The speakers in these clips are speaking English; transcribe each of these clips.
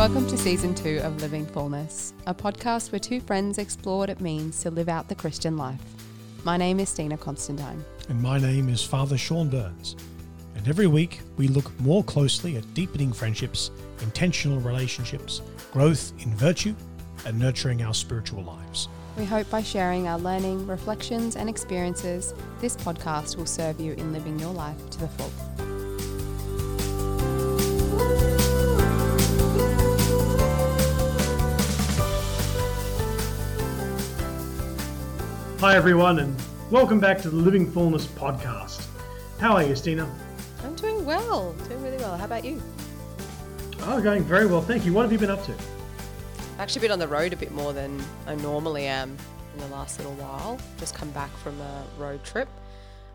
Welcome to Season 2 of Living Fullness, a podcast where two friends explore what it means to live out the Christian life. My name is Tina Constantine. And my name is Father Sean Burns. And every week we look more closely at deepening friendships, intentional relationships, growth in virtue, and nurturing our spiritual lives. We hope by sharing our learning, reflections, and experiences, this podcast will serve you in living your life to the full. Hi everyone, and welcome back to the Living Fullness podcast. How are you, Tina? I'm doing well, doing really well. How about you? Oh, going very well, thank you. What have you been up to? I've actually been on the road a bit more than I normally am in the last little while. Just come back from a road trip.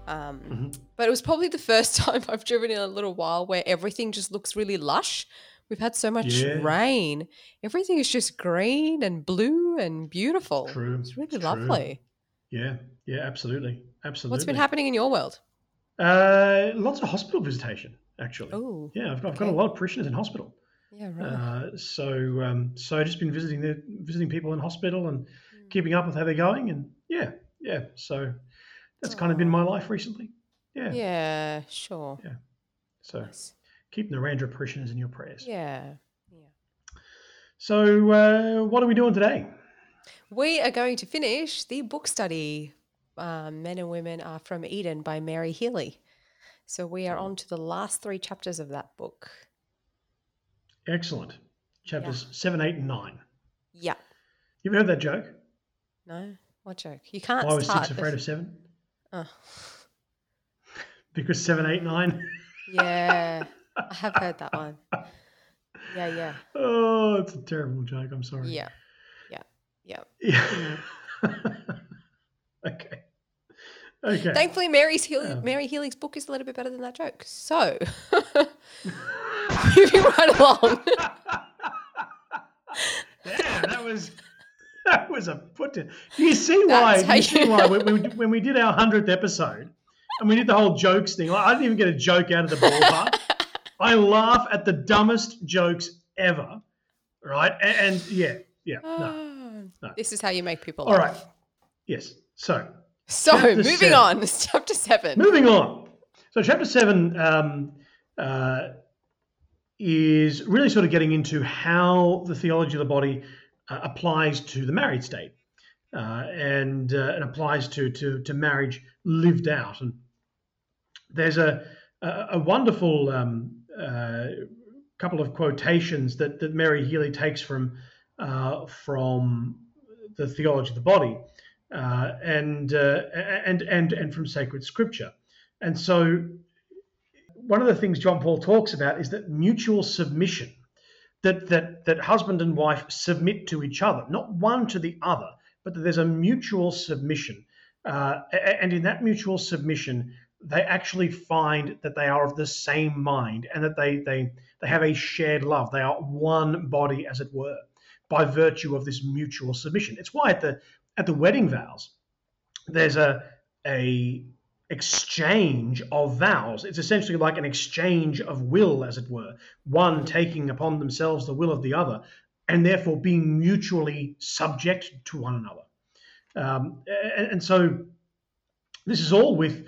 But it was probably the first time I've driven in a little while where everything just looks really lush. We've had so much rain. Everything is just green and blue and beautiful. True. It's really lovely. Yeah, absolutely. What's been happening in your world? Lots of hospital visitation, actually. Oh, yeah, I've got a lot of parishioners in hospital. Yeah, right. So just been visiting people in hospital and keeping up with how they're going, and yeah. So that's kind of been my life recently. Yeah. Yeah, sure. Yeah. So keeping the range of parishioners in your prayers. Yeah. So what are we doing today? We are going to finish the book study, Men and Women Are From Eden by Mary Healy. So we are on to the last three chapters of that book. Excellent. Chapters 7, 8, and 9. Yeah. You've heard that joke? No. What joke? You can't Why was 6 afraid of 7? Oh. Because 7, 8, 9. Yeah. I have heard that one. Yeah. Oh, it's a terrible joke. I'm sorry. Yeah. Okay. Thankfully, Mary Healy's book is a little bit better than that joke. So, moving right along. Damn, that was a put down. You see why? When we did our 100th episode and we did the whole jokes thing, I didn't even get a joke out of the ballpark. I laugh at the dumbest jokes ever, right? And no. No. This is how you make people laugh. All right. Yes. So moving on. It's chapter 7. Moving on. So chapter 7 is really sort of getting into how the theology of the body applies to the married state and applies to marriage lived out. And there's a wonderful couple of quotations that Mary Healy takes from the theology of the body, and from sacred scripture. And so one of the things John Paul talks about is that mutual submission, that husband and wife submit to each other, not one to the other, but that there's a mutual submission. And in that mutual submission, they actually find that they are of the same mind and that they have a shared love. They are one body, as it were, by virtue of this mutual submission. It's why at the wedding vows, there's a exchange of vows. It's essentially like an exchange of will, as it were, one taking upon themselves the will of the other and therefore being mutually subject to one another. And so this is all with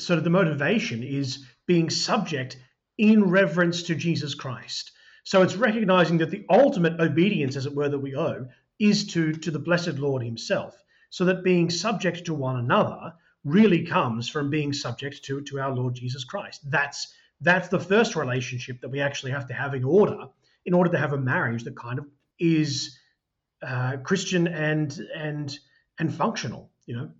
sort of the motivation is being subject in reverence to Jesus Christ. So it's recognizing that the ultimate obedience, as it were, that we owe is to the blessed Lord himself, so that being subject to one another really comes from being subject to our Lord Jesus Christ. That's the first relationship that we actually have to have in order to have a marriage that kind of is Christian and functional, you know.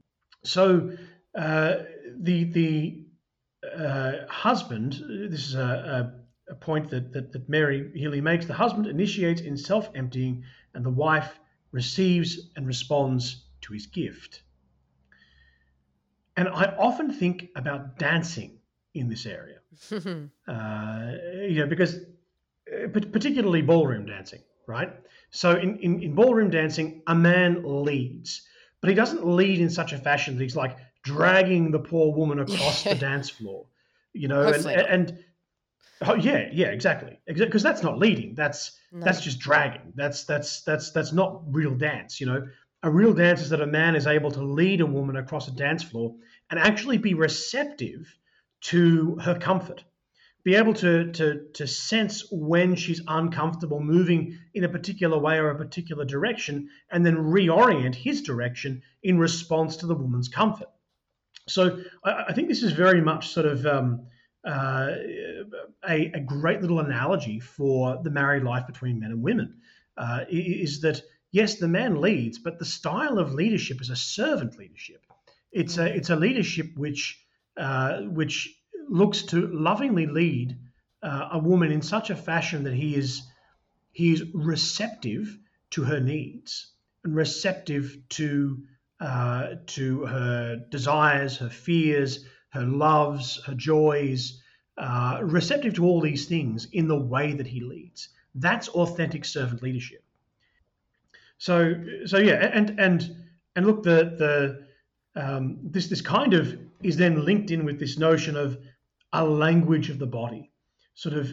So the husband, this is a point that Mary Healy makes, the husband initiates in self-emptying and the wife receives and responds to his gift. And I often think about dancing in this area, because particularly ballroom dancing, right? So in ballroom dancing, a man leads, but he doesn't lead in such a fashion that he's like dragging the poor woman across the dance floor, you know, and Oh yeah, yeah, exactly. Because that's not leading. That's just dragging. That's not real dance. You know, a real dance is that a man is able to lead a woman across a dance floor and actually be receptive to her comfort, be able to sense when she's uncomfortable moving in a particular way or a particular direction, and then reorient his direction in response to the woman's comfort. So I think this is very much sort of a great little analogy for the married life between men and women, is that, yes, the man leads, but the style of leadership is a servant leadership. It's a leadership which looks to lovingly lead a woman in such a fashion that he is receptive to her needs and receptive to her desires, her fears, her loves, her joys, receptive to all these things in the way that he leads. That's authentic servant leadership. So yeah, and look, this kind of is then linked in with this notion of a language of the body, sort of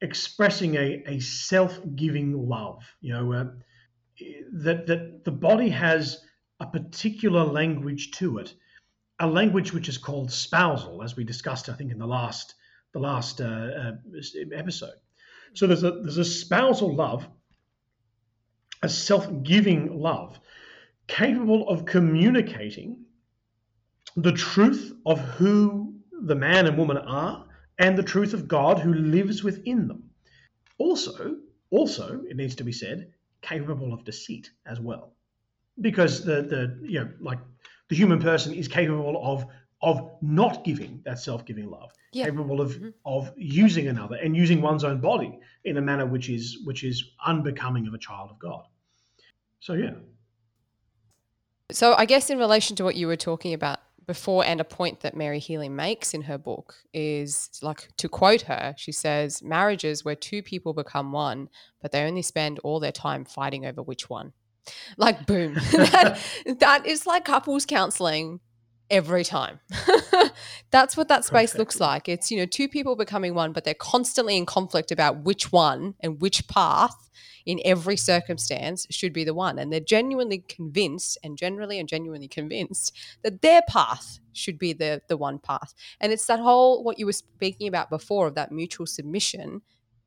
expressing a self-giving love. You know, that the body has a particular language to it, a language which is called spousal, as we discussed, I think, in the last episode. So there's a spousal love, a self-giving love, capable of communicating the truth of who the man and woman are and the truth of God who lives within them. Also, it needs to be said, capable of deceit as well, because the human person is capable of not giving that self-giving love, capable of using another and using one's own body in a manner which is unbecoming of a child of God. So yeah. So I guess in relation to what you were talking about before, and a point that Mary Healy makes in her book is, like, to quote her, she says, "Marriages where two people become one, but they only spend all their time fighting over which one." Like, boom. that is like couples counseling every time. That's what that space looks like. It's, you know, two people becoming one, but they're constantly in conflict about which one and which path in every circumstance should be the one. And they're genuinely convinced and genuinely convinced that their path should be the one path. And it's that whole, what you were speaking about before, of that mutual submission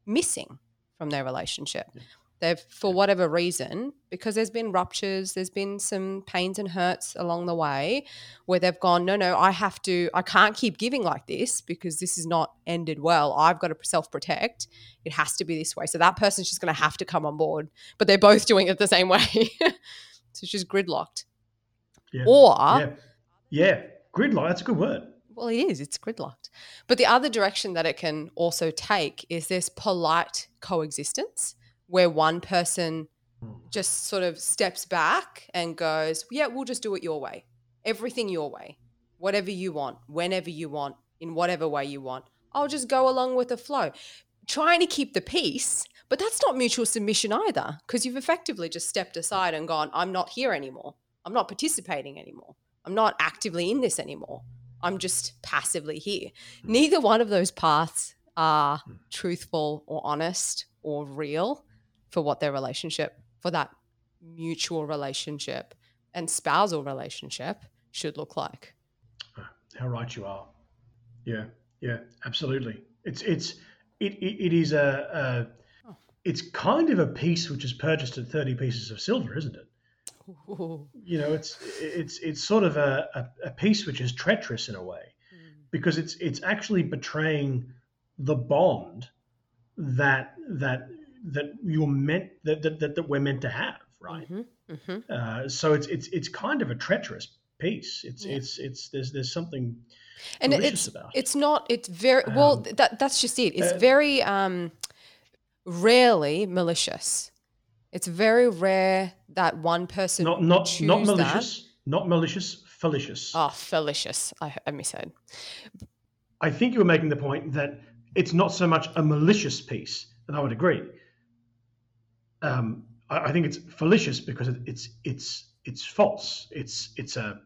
missing from their relationship. Yeah. They've, for whatever reason, because there's been ruptures, there's been some pains and hurts along the way where they've gone, no, I can't keep giving like this because this is not ended well. I've got to self-protect. It has to be this way. So that person's just going to have to come on board, but they're both doing it the same way. So she's gridlocked. Yeah. Or. Yeah. Gridlock. That's a good word. Well, it is. It's gridlocked. But the other direction that it can also take is this polite coexistence, where one person just sort of steps back and goes, yeah, we'll just do it your way, everything your way, whatever you want, whenever you want, in whatever way you want. I'll just go along with the flow, trying to keep the peace. But that's not mutual submission either, because you've effectively just stepped aside and gone, I'm not here anymore. I'm not participating anymore. I'm not actively in this anymore. I'm just passively here. Neither one of those paths are truthful or honest or real for what their relationship, for that mutual relationship and spousal relationship should look like. How right you are. Yeah, absolutely. It is it's kind of a piece which is purchased at 30 pieces of silver, isn't it? Ooh. You know, it's sort of a piece which is treacherous in a way, because it's actually betraying the bond that we're meant to have, right? Mm-hmm. So it's kind of a treacherous piece. There's something and delicious about it. It's not. It's very well. That's just it. It's very rarely malicious. It's very rare that one person not malicious, that. Not malicious, fallacious. Oh, fallacious! I misheard. I think you were making the point that it's not so much a malicious piece, and I would agree. I think it's fallacious because it's false. It's a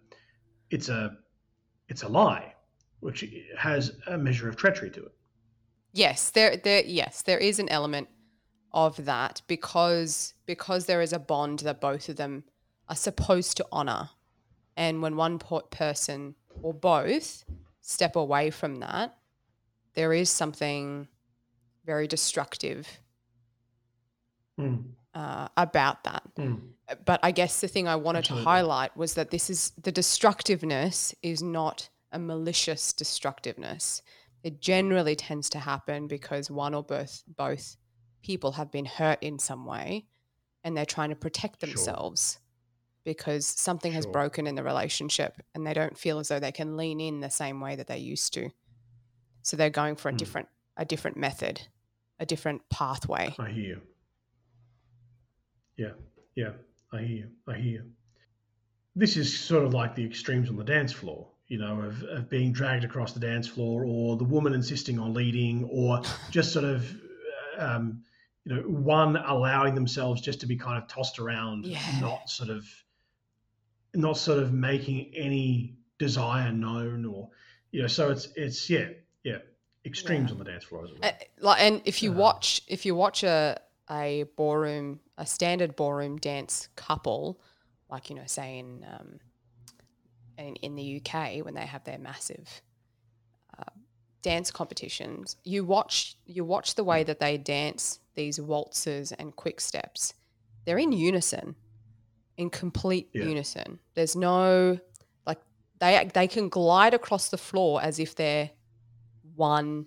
lie, which has a measure of treachery to it. Yes, there is an element of that because there is a bond that both of them are supposed to honor. And when one person or both step away from that, there is something very destructive about that. Mm. But I guess the thing I wanted to highlight was that the destructiveness is not a malicious destructiveness. It generally tends to happen because one or both people have been hurt in some way and they're trying to protect themselves because something has broken in the relationship and they don't feel as though they can lean in the same way that they used to. So they're going for a different method, a different pathway. I hear you. Yeah, I hear you. This is sort of like the extremes on the dance floor, you know, of being dragged across the dance floor, or the woman insisting on leading, or just sort of, you know, one allowing themselves just to be kind of tossed around, not sort of making any desire known, or, you know, so it's extremes on the dance floor as well. And if you watch a ballroom, a standard ballroom dance couple, like, you know, say in the UK, when they have their massive dance competitions, you watch the way that they dance these waltzes and quick steps. They're in unison, in complete unison. There's no, like, they can glide across the floor as if they're one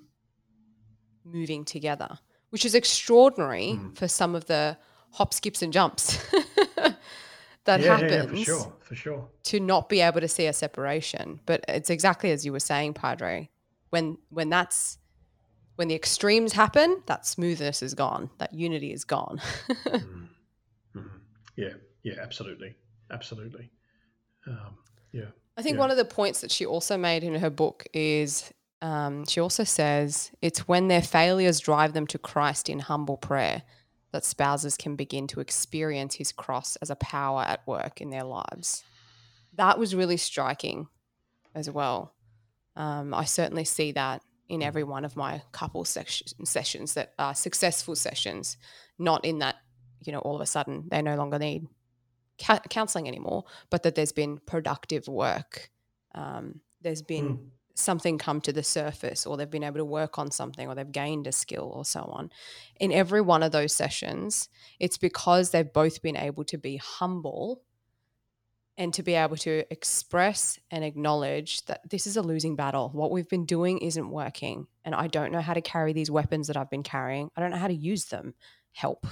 moving together, which is extraordinary for some of the hop, skips and jumps that happens. Yeah, for sure. To not be able to see a separation. But it's exactly as you were saying, Padre. When the extremes happen, that smoothness is gone, that unity is gone. Yeah, absolutely. I think one of the points that she also made in her book is she also says it's when their failures drive them to Christ in humble prayer that spouses can begin to experience his cross as a power at work in their lives. That was really striking as well. I certainly see that in every one of my couple sessions that are successful sessions, not in that, you know, all of a sudden they no longer need counselling anymore, but that there's been productive work. There's been something come to the surface, or they've been able to work on something, or they've gained a skill or so on. In every one of those sessions, it's because they've both been able to be humble and to be able to express and acknowledge that this is a losing battle. What we've been doing isn't working, and I don't know how to carry these weapons that I've been carrying. I don't know how to use them. Help.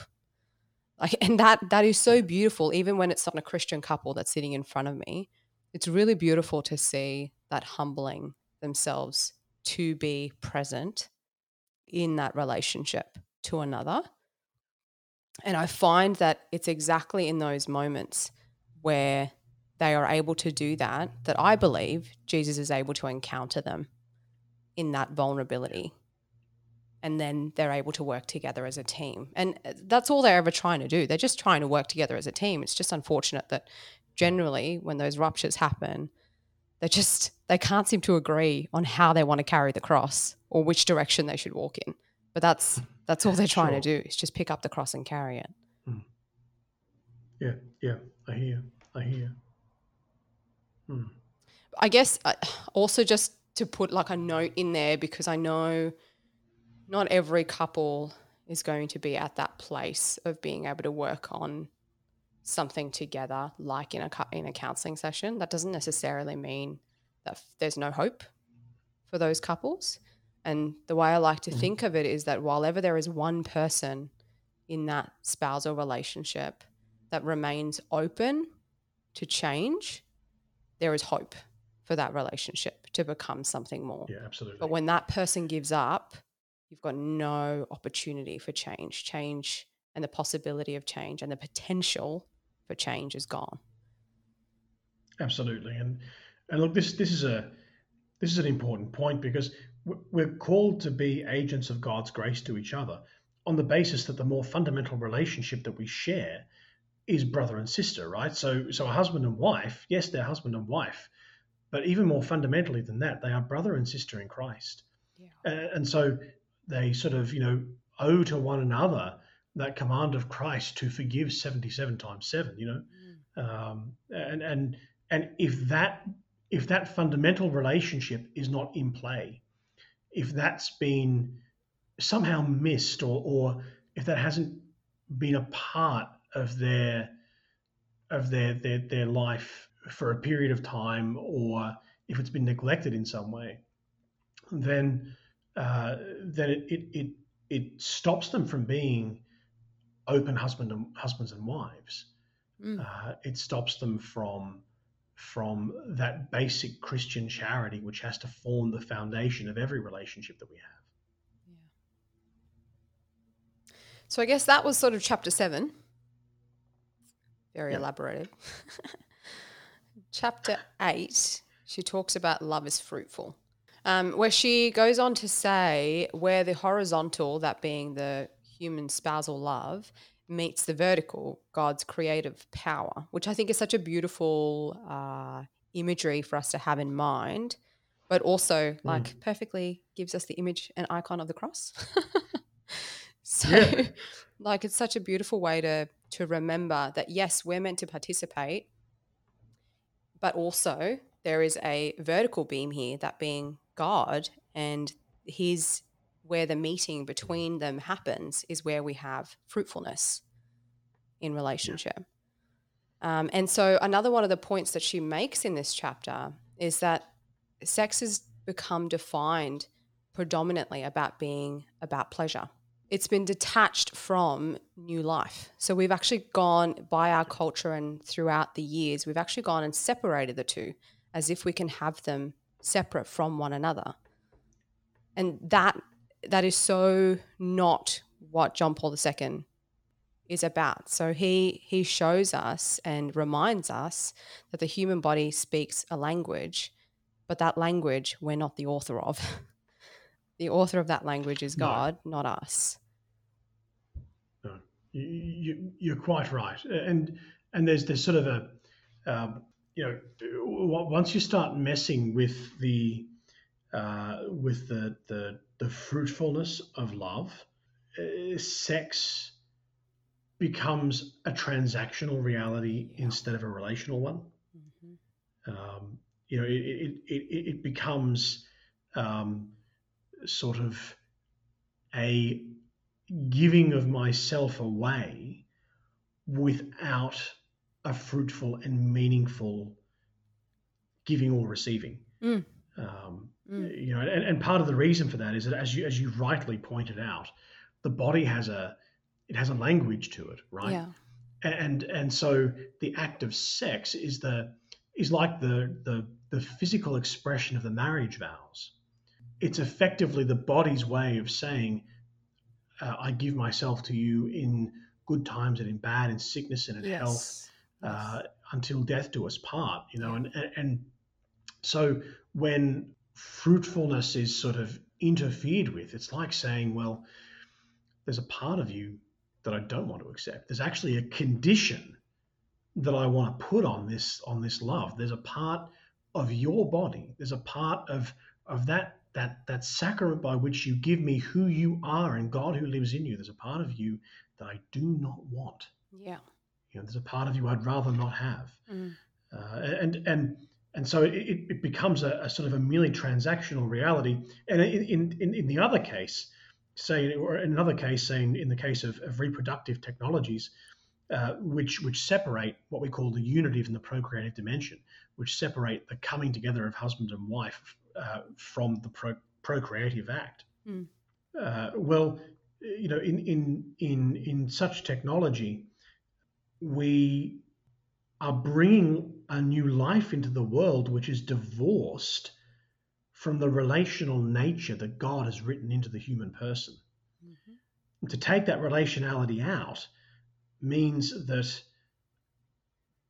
Like, and that is so beautiful, even when it's not a Christian couple that's sitting in front of me. It's really beautiful to see that humbling themselves to be present in that relationship to another. And I find that it's exactly in those moments where they are able to do that, that I believe Jesus is able to encounter them in that vulnerability. And then they're able to work together as a team. And that's all they're ever trying to do. They're just trying to work together as a team. It's just unfortunate that generally when those ruptures happen, they can't seem to agree on how they want to carry the cross or which direction they should walk in. But that's all they're trying to do is just pick up the cross and carry it. Mm. Yeah, I hear. Mm. I guess also just to put like a note in there, because I know not every couple is going to be at that place of being able to work on something together, like in a counselling session. That doesn't necessarily mean that there's no hope for those couples. And the way I like to think of it is that while ever there is one person in that spousal relationship that remains open to change, there is hope for that relationship to become something more. Yeah, absolutely. But when that person gives up, you've got no opportunity for change. Change and the possibility of change and the potential for change is gone. Absolutely. And look, this is an important point, because we're called to be agents of God's grace to each other on the basis that the more fundamental relationship that we share is brother and sister, right? So a husband and wife, yes, they're husband and wife, but even more fundamentally than that, they are brother and sister in Christ. Yeah. And so they sort of, you know, owe to one another that command of Christ to forgive 77 times 7, you know. And if that fundamental relationship is not in play, if that's been somehow missed, or if that hasn't been a part of their life for a period of time, or if it's been neglected in some way, then it stops them from being open husbands and wives. It stops them from that basic Christian charity, which has to form the foundation of every relationship that we have. Yeah. So I guess that was sort of chapter 7. Very elaborated. Chapter 8, she talks about love is fruitful, where she goes on to say where the horizontal, that being the human spousal love, meets the vertical, God's creative power, which I think is such a beautiful imagery for us to have in mind, but also like perfectly gives us the image and icon of the cross. Like it's such a beautiful way to remember that, yes, we're meant to participate, but also there is a vertical beam here, that being God, and where the meeting between them happens is where we have fruitfulness in relationship. And so another one of the points that she makes in this chapter is that sex has become defined predominantly about being about pleasure. It's been detached from new life. So we've actually gone, by our culture and throughout the years, we've actually gone and separated the two as if we can have them separate from one another. And that is so not what John Paul II is about. So he shows us and reminds us that the human body speaks a language, but that language we're not the author of. The author of that language is God, not us. No, you're quite right, and there's sort of a once you start messing with the fruitfulness of love, sex becomes a transactional reality instead of a relational one. It becomes sort of a giving of myself away without a fruitful and meaningful giving or receiving. And part of the reason for that is that, as you rightly pointed out, the body has a language to it, right? Yeah. And so the act of sex is like the physical expression of the marriage vows. It's effectively the body's way of saying, I give myself to you in good times and in bad, in sickness and in health, until death do us part, you know. And so when fruitfulness is sort of interfered with, it's like saying, well, there's a part of you that I don't want to accept. There's actually a condition that I want to put on this love. There's a part of your body. There's a part of that sacrament by which you give me who you are and God who lives in you. There's a part of you that I do not want. Yeah. You know, there's a part of you I'd rather not have. And so it becomes a sort of a merely transactional reality. And in the other case, in the case of reproductive technologies, which separate what we call the unitive and the procreative dimension, which separate the coming together of husband and wife from the procreative act. In such technology, we are bringing a new life into the world which is divorced from the relational nature that God has written into the human person. To take that relationality out means that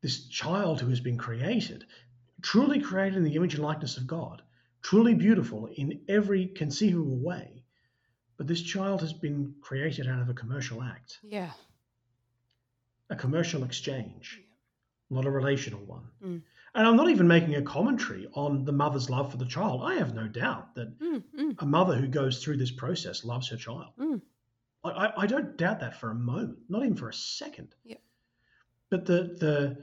this child who has been created, truly created in the image and likeness of God, truly beautiful in every conceivable way, but this child has been created out of a commercial act. Yeah. A commercial exchange, not a relational one. And I'm not even making a commentary on the mother's love for the child. I have no doubt that a mother who goes through this process loves her child. I don't doubt that for a moment, not even for a second. Yeah. But the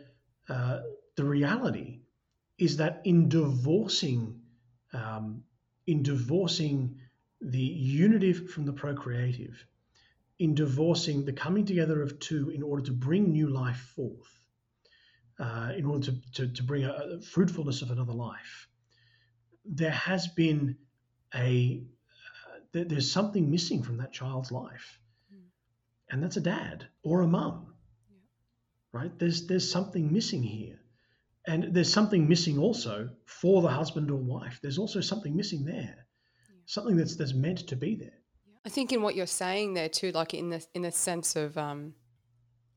reality is that in divorcing the unitive from the procreative, in divorcing the coming together of two in order to bring new life forth, in order to bring a fruitfulness of another life, there has been there's something missing from that child's life, and that's a dad or a mum, right? There's something missing here, and there's something missing also for the husband or wife. There's also something missing there, something that's meant to be there. I think in what you're saying there too, like in the sense of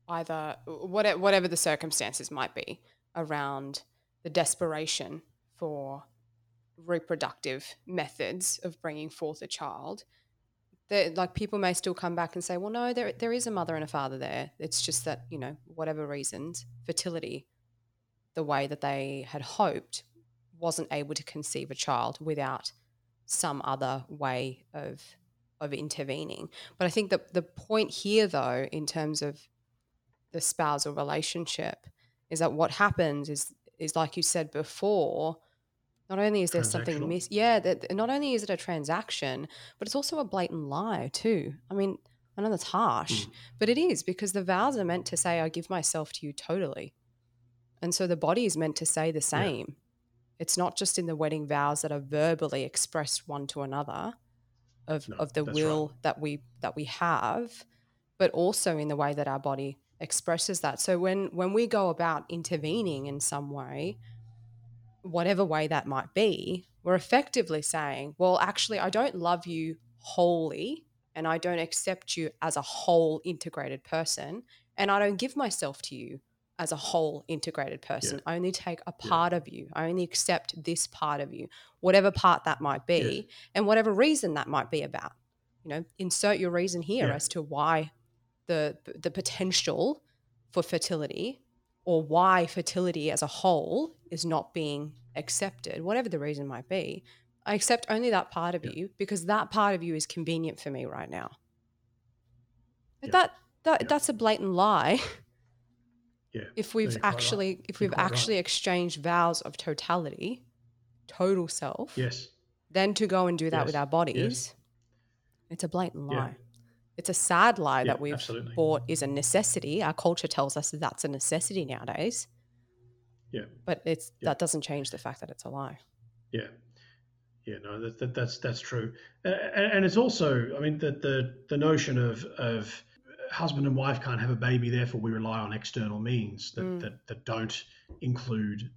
either whatever the circumstances might be around the desperation for reproductive methods of bringing forth a child, that like people may still come back and say, well, no, there is a mother and a father there. It's just that, you know, whatever reasons, fertility, the way that they had hoped, wasn't able to conceive a child without some other way of intervening. But I think that the point here, though, in terms of the spousal relationship, is that what happens is like you said before, not only is there something missing, not only is it a transaction, but it's also a blatant lie too. I mean, I know that's harsh, but it is, because the vows are meant to say, I give myself to you totally. And so the body is meant to say the same. Yeah. It's not just in the wedding vows that are verbally expressed one to another of the will that we have, but also in the way that our body expresses that. So when we go about intervening in some way, whatever way that might be, we're effectively saying, well, actually, I don't love you wholly, and I don't accept you as a whole integrated person, and I don't give myself to you as a whole integrated person. I only take a part of you. I only accept this part of you, whatever part that might be, and whatever reason that might be about. You know, insert your reason here as to why the potential for fertility, or why fertility as a whole is not being accepted, whatever the reason might be. I accept only that part of you, because that part of you is convenient for me right now. But that's a blatant lie. Yeah. If we've actually exchanged vows of totality, total self, then to go and do that with our bodies, it's a blatant lie. Yeah. It's a sad lie that we've bought is a necessity. Our culture tells us that's a necessity nowadays. Yeah, but it's that doesn't change the fact that it's a lie. Yeah, yeah, no, that's true, and it's also, I mean, the notion of husband and wife can't have a baby, therefore we rely on external means that don't include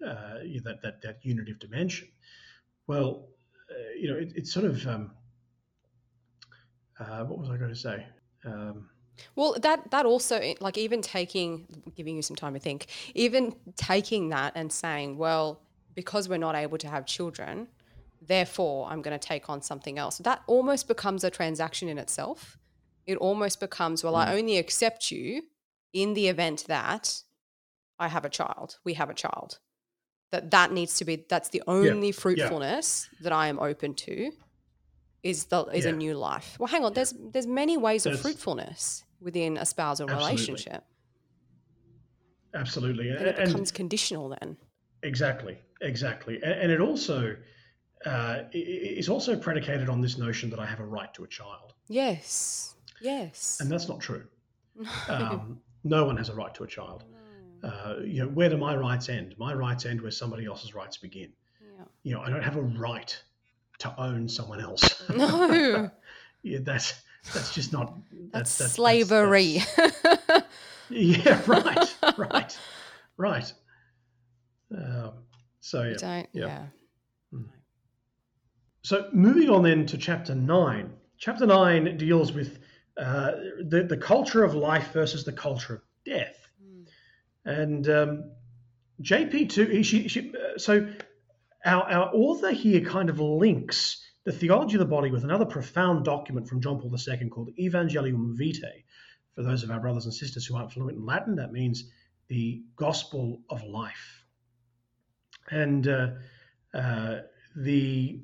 that unitive dimension. Well, you know, it's sort of. What was I going to say? Well, that also, like, giving you some time to think, even taking that and saying, well, because we're not able to have children, therefore I'm going to take on something else. That almost becomes a transaction in itself. It almost becomes, well, I only accept you in the event that I have a child, we have a child. That needs to be, that's the only fruitfulness that I am open to. Is a new life. Well, hang on. There's many ways of fruitfulness within a spousal relationship. Absolutely, and it becomes conditional then. Exactly, and it also is also predicated on this notion that I have a right to a child. Yes, and that's not true. No one has a right to a child. You know, where do my rights end? My rights end where somebody else's rights begin. Yeah. You know, I don't have a right to own someone else. No. Yeah, that's just not... That's slavery. That's, yeah, right. So, yeah. You don't, So moving on then to Chapter 9. Chapter 9 deals with the culture of life versus the culture of death. And JP2... So... Our author here kind of links the theology of the body with another profound document from John Paul II called Evangelium Vitae. For those of our brothers and sisters who aren't fluent in Latin, that means the gospel of life. And the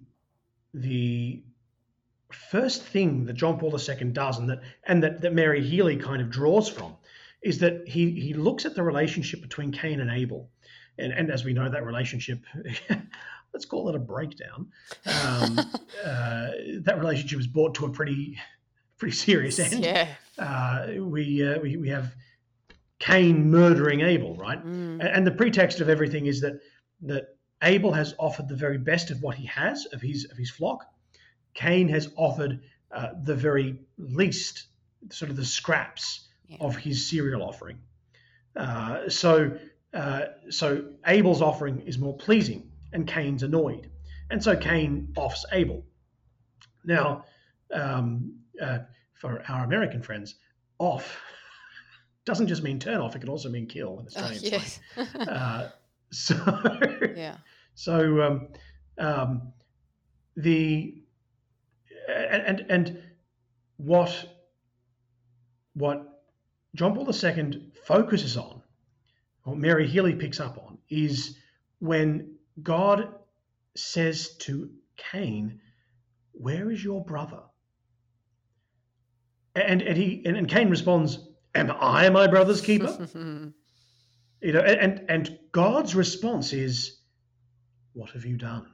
first thing that John Paul II does, and that Mary Healy kind of draws from, is that he looks at the relationship between Cain and Abel, and as we know, that relationship, let's call it a breakdown. That relationship is brought to a pretty serious end. Yeah. We have Cain murdering Abel, right? Mm. And the pretext of everything is that Abel has offered the very best of what he has of his flock. Cain has offered the very least, sort of the scraps of his cereal offering. So Abel's offering is more pleasing, and Cain's annoyed, and so Cain offs Abel. Now, for our American friends, off doesn't just mean turn off; it can also mean kill in Australian slang. Yes. So what John Paul II focuses on, or Mary Healy picks up on, is when God says to Cain, "Where is your brother?" And Cain responds, "Am I my brother's keeper?" You know, and God's response is, "What have you done?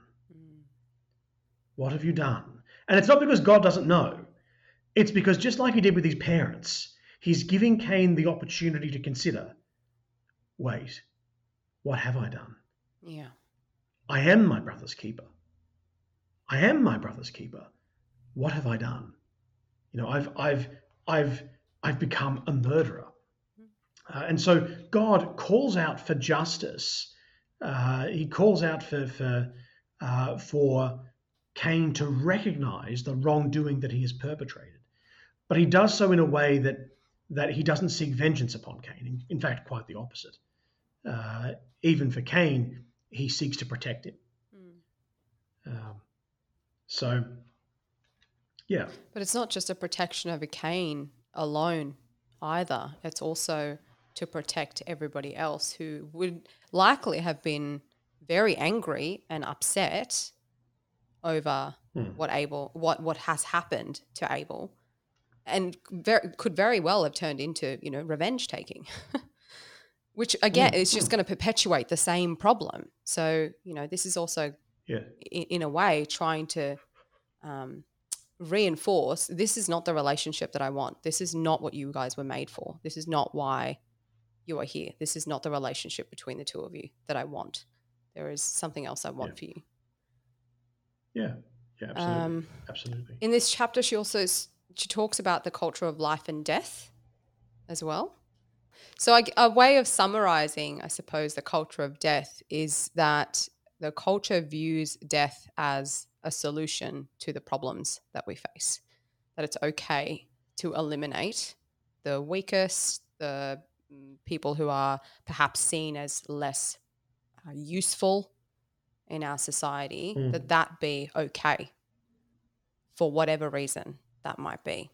What have you done?" And it's not because God doesn't know. It's because, just like he did with his parents, he's giving Cain the opportunity to consider, wait, what have I done? Yeah. I am my brother's keeper. I am my brother's keeper. What have I done? You know, I've become a murderer. And so God calls out for justice. He calls out for Cain to recognize the wrongdoing that he has perpetrated. But he does so in a way that he doesn't seek vengeance upon Cain. In fact, quite the opposite. Even for Cain, he seeks to protect him. But it's not just a protection over Cain alone either. It's also to protect everybody else who would likely have been very angry and upset over what has happened to Abel, and could very well have turned into, you know, revenge taking, which again is just going to perpetuate the same problem. So, you know, this is also in a way trying to reinforce, this is not the relationship that I want. This is not what you guys were made for. This is not why you are here. This is not the relationship between the two of you that I want. There is something else I want for you. Yeah, absolutely. Absolutely. In this chapter, she talks about the culture of life and death as well. So a way of summarizing, I suppose, the culture of death is that the culture views death as a solution to the problems that we face, that it's okay to eliminate the weakest, the people who are perhaps seen as less useful in our society, that be okay for whatever reason that might be.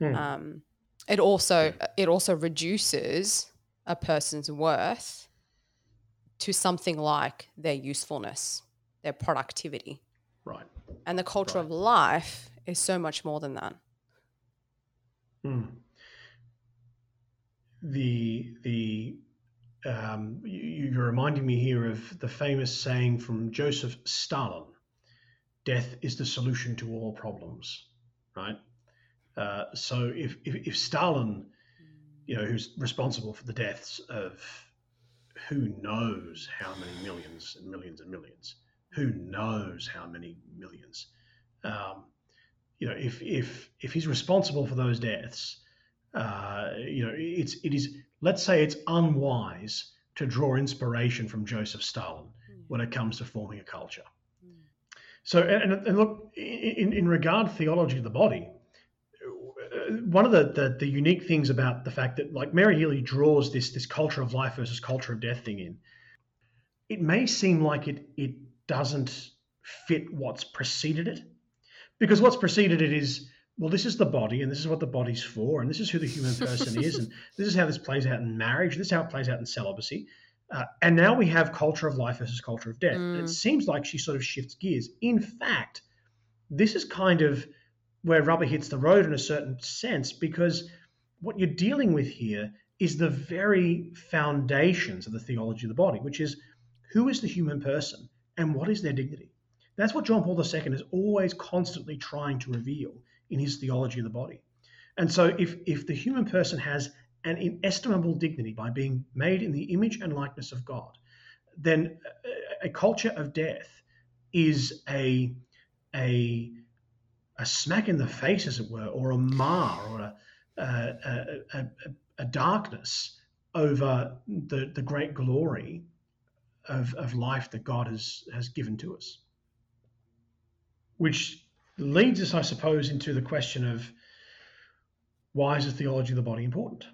It also reduces a person's worth to something like their usefulness, their productivity. Right. And the culture of life is so much more than that. You're reminding me here of the famous saying from Joseph Stalin, death is the solution to all problems, right? So if Stalin, you know, who's responsible for the deaths of who knows how many millions and millions and millions, you know, if he's responsible for those deaths, you know, it is, let's say it's unwise to draw inspiration from Joseph Stalin when it comes to forming a culture. So, and look, in regard to theology of the body, one of the unique things about the fact that, like, Mary Healy draws this culture of life versus culture of death thing in, it may seem like it doesn't fit what's preceded it, because what's preceded it is, well, this is the body, and this is what the body's for, and this is who the human person is, and this is how this plays out in marriage, this is how it plays out in celibacy. And now we have culture of life versus culture of death. Mm. It seems like she sort of shifts gears. In fact, this is kind of where rubber hits the road in a certain sense, because what you're dealing with here is the very foundations of the theology of the body, which is who is the human person and what is their dignity? That's what John Paul II is always constantly trying to reveal in his theology of the body. And so if the human person has an inestimable dignity by being made in the image and likeness of God, then a culture of death is a smack in the face, as it were, or a mar, or a darkness over the great glory of life that God has given to us. Which leads us, I suppose, into the question of why is the theology of the body important?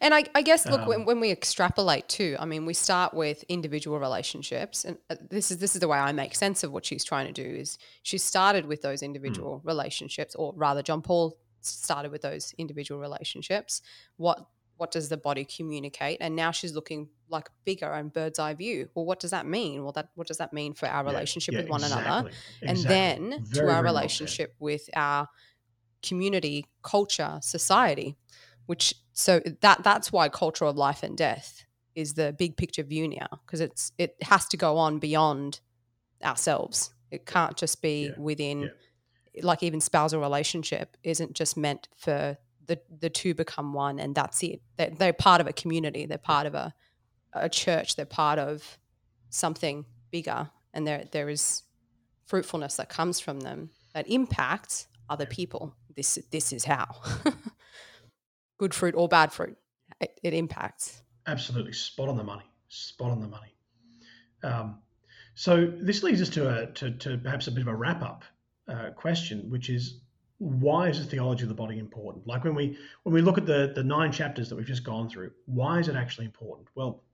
And I guess, look, when we extrapolate too, I mean, we start with individual relationships, and this is the way I make sense of what she's trying to do is she started with those individual relationships, or rather John Paul started with those individual relationships. What does the body communicate? And now she's looking like bigger and bird's eye view. Well, what does that mean? Well, what does that mean for our relationship with one another? And then to our relationship with our community, culture, society, which so that's why culture of life and death is the big picture view now, because it has to go on beyond ourselves. It can't just be within, like even spousal relationship isn't just meant for the two become one and that's it. They're part of a community. They're part of a church. They're part of something bigger, and there is fruitfulness that comes from them that impacts other people. This is how good fruit or bad fruit it impacts. Absolutely spot on the money. So this leads us to perhaps a bit of a wrap-up question, which is, why is the theology of the body important? Like when we look at the 9 chapters that we've just gone through, why is it actually important? Well,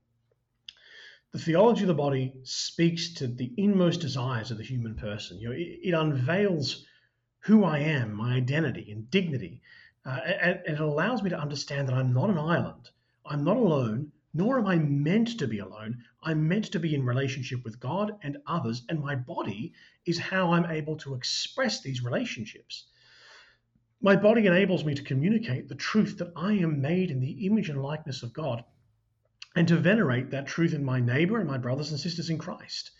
the theology of the body speaks to the inmost desires of the human person. You know, it unveils who I am, my identity and dignity. And it allows me to understand that I'm not an island. I'm not alone, nor am I meant to be alone. I'm meant to be in relationship with God and others, and my body is how I'm able to express these relationships. My body enables me to communicate the truth that I am made in the image and likeness of God, and to venerate that truth in my neighbor and my brothers and sisters in Christ.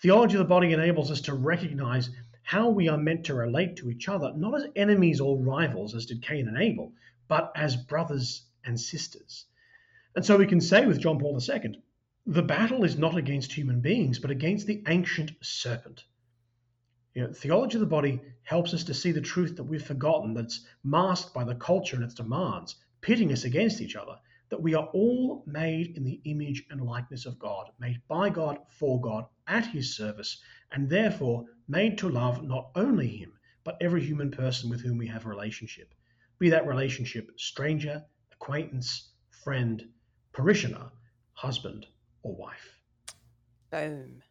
Theology of the body enables us to recognize how we are meant to relate to each other, not as enemies or rivals, as did Cain and Abel, but as brothers and sisters. And so we can say with John Paul II, the battle is not against human beings, but against the ancient serpent. You know, theology of the body helps us to see the truth that we've forgotten, that's masked by the culture and its demands, pitting us against each other, that we are all made in the image and likeness of God, made by God, for God, at his service, and therefore made to love not only him, but every human person with whom we have a relationship, be that relationship stranger, acquaintance, friend, parishioner, husband, or wife. Boom.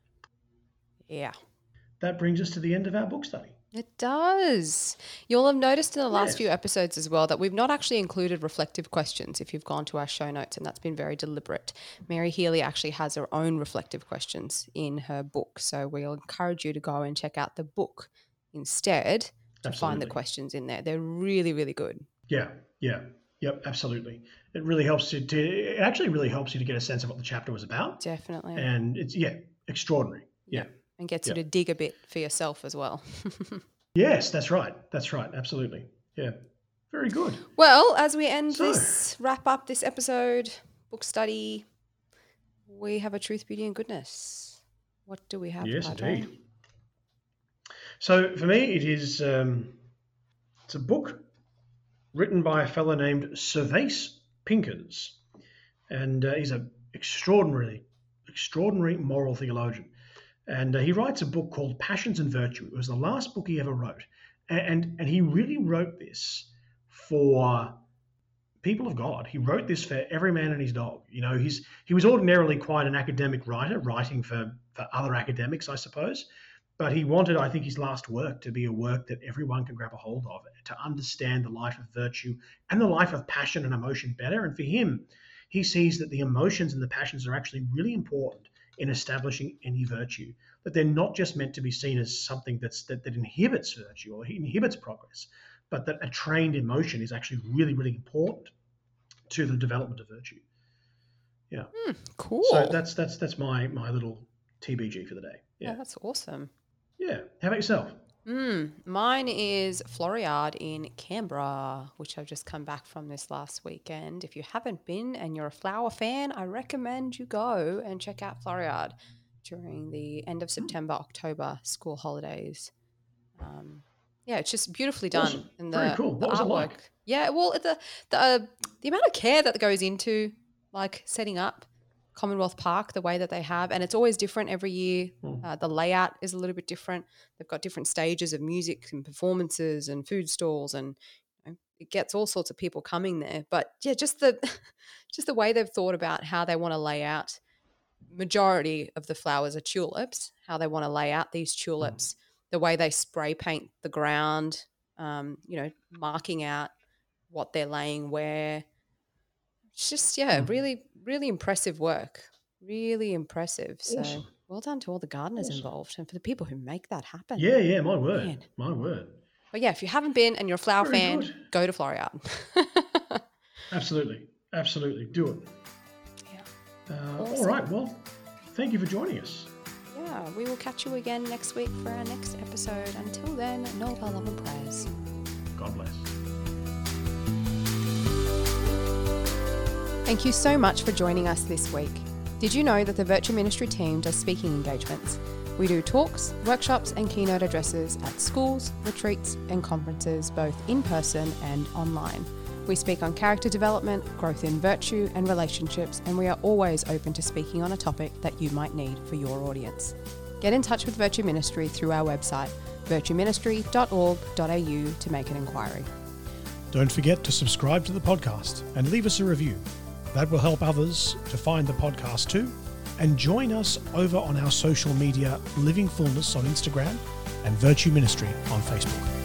Yeah. That brings us to the end of our book study. It does. You'll have noticed in the last few episodes as well that we've not actually included reflective questions if you've gone to our show notes, and that's been very deliberate. Mary Healy actually has her own reflective questions in her book, so we'll encourage you to go and check out the book instead to find the questions in there. They're really, really good. Yep, absolutely. It really helps you to get a sense of what the chapter was about. Definitely. And it's, extraordinary. Yeah. And gets you to dig a bit for yourself as well. Yes, that's right. That's right. Absolutely. Yeah. Very good. Well, as we wrap up this episode, book study, we have a truth, beauty and goodness. What do we have? Yes, indeed. Time? So for me, it is it's a book written by a fellow named Servais Pinkins, and he's an extraordinary moral theologian. And he writes a book called Passions and Virtue. It was the last book he ever wrote. And he really wrote this for people of God. He wrote this for every man and his dog. You know, he was ordinarily quite an academic writer, writing for other academics, I suppose. But he wanted, I think, his last work to be a work that everyone can grab a hold of, to understand the life of virtue and the life of passion and emotion better. And for him, He sees that the emotions and the passions are actually really important in establishing any virtue, that they're not just meant to be seen as something that inhibits virtue or inhibits progress, but that a trained emotion is actually really, really important to the development of virtue. Yeah. Cool. So that's my little TBG for the day. Yeah, that's awesome. Yeah. How about yourself? Mine is Floriade in Canberra, which I've just come back from this last weekend. If you haven't been and you're a flower fan, I recommend you go and check out Floriade during the end of September, October school holidays. Yeah, it's just beautifully done. Awesome. And very cool. What was it like? Yeah, well, the amount of care that goes into like setting up Commonwealth Park the way that they have, and it's always different every year. The layout is a little bit different. They've got different stages of music and performances and food stalls, and you know, it gets all sorts of people coming there. But yeah, just the way they've thought about how they want to lay out. Majority of the flowers are tulips. How they want to lay out these tulips, the way they spray paint the ground, marking out what they're laying where. It's just, really, really impressive work. Really impressive. So awesome. Well done to all the gardeners involved and for the people who make that happen. Yeah, my word. Man. My word. But yeah, if you haven't been and you're a flower fan, go to Floriade. Absolutely. Absolutely. Do it. Yeah. Awesome. All right. Well, thank you for joining us. Yeah, we will catch you again next week for our next episode. Until then, know our love and prayers. God bless. Thank you so much for joining us this week. Did you know that the Virtue Ministry team does speaking engagements? We do talks, workshops and keynote addresses at schools, retreats and conferences, both in person and online. We speak on character development, growth in virtue and relationships, and we are always open to speaking on a topic that you might need for your audience. Get in touch with Virtue Ministry through our website, virtueministry.org.au, to make an inquiry. Don't forget to subscribe to the podcast and leave us a review. That will help others to find the podcast too. And join us over on our social media, Living Fullness on Instagram and Virtue Ministry on Facebook.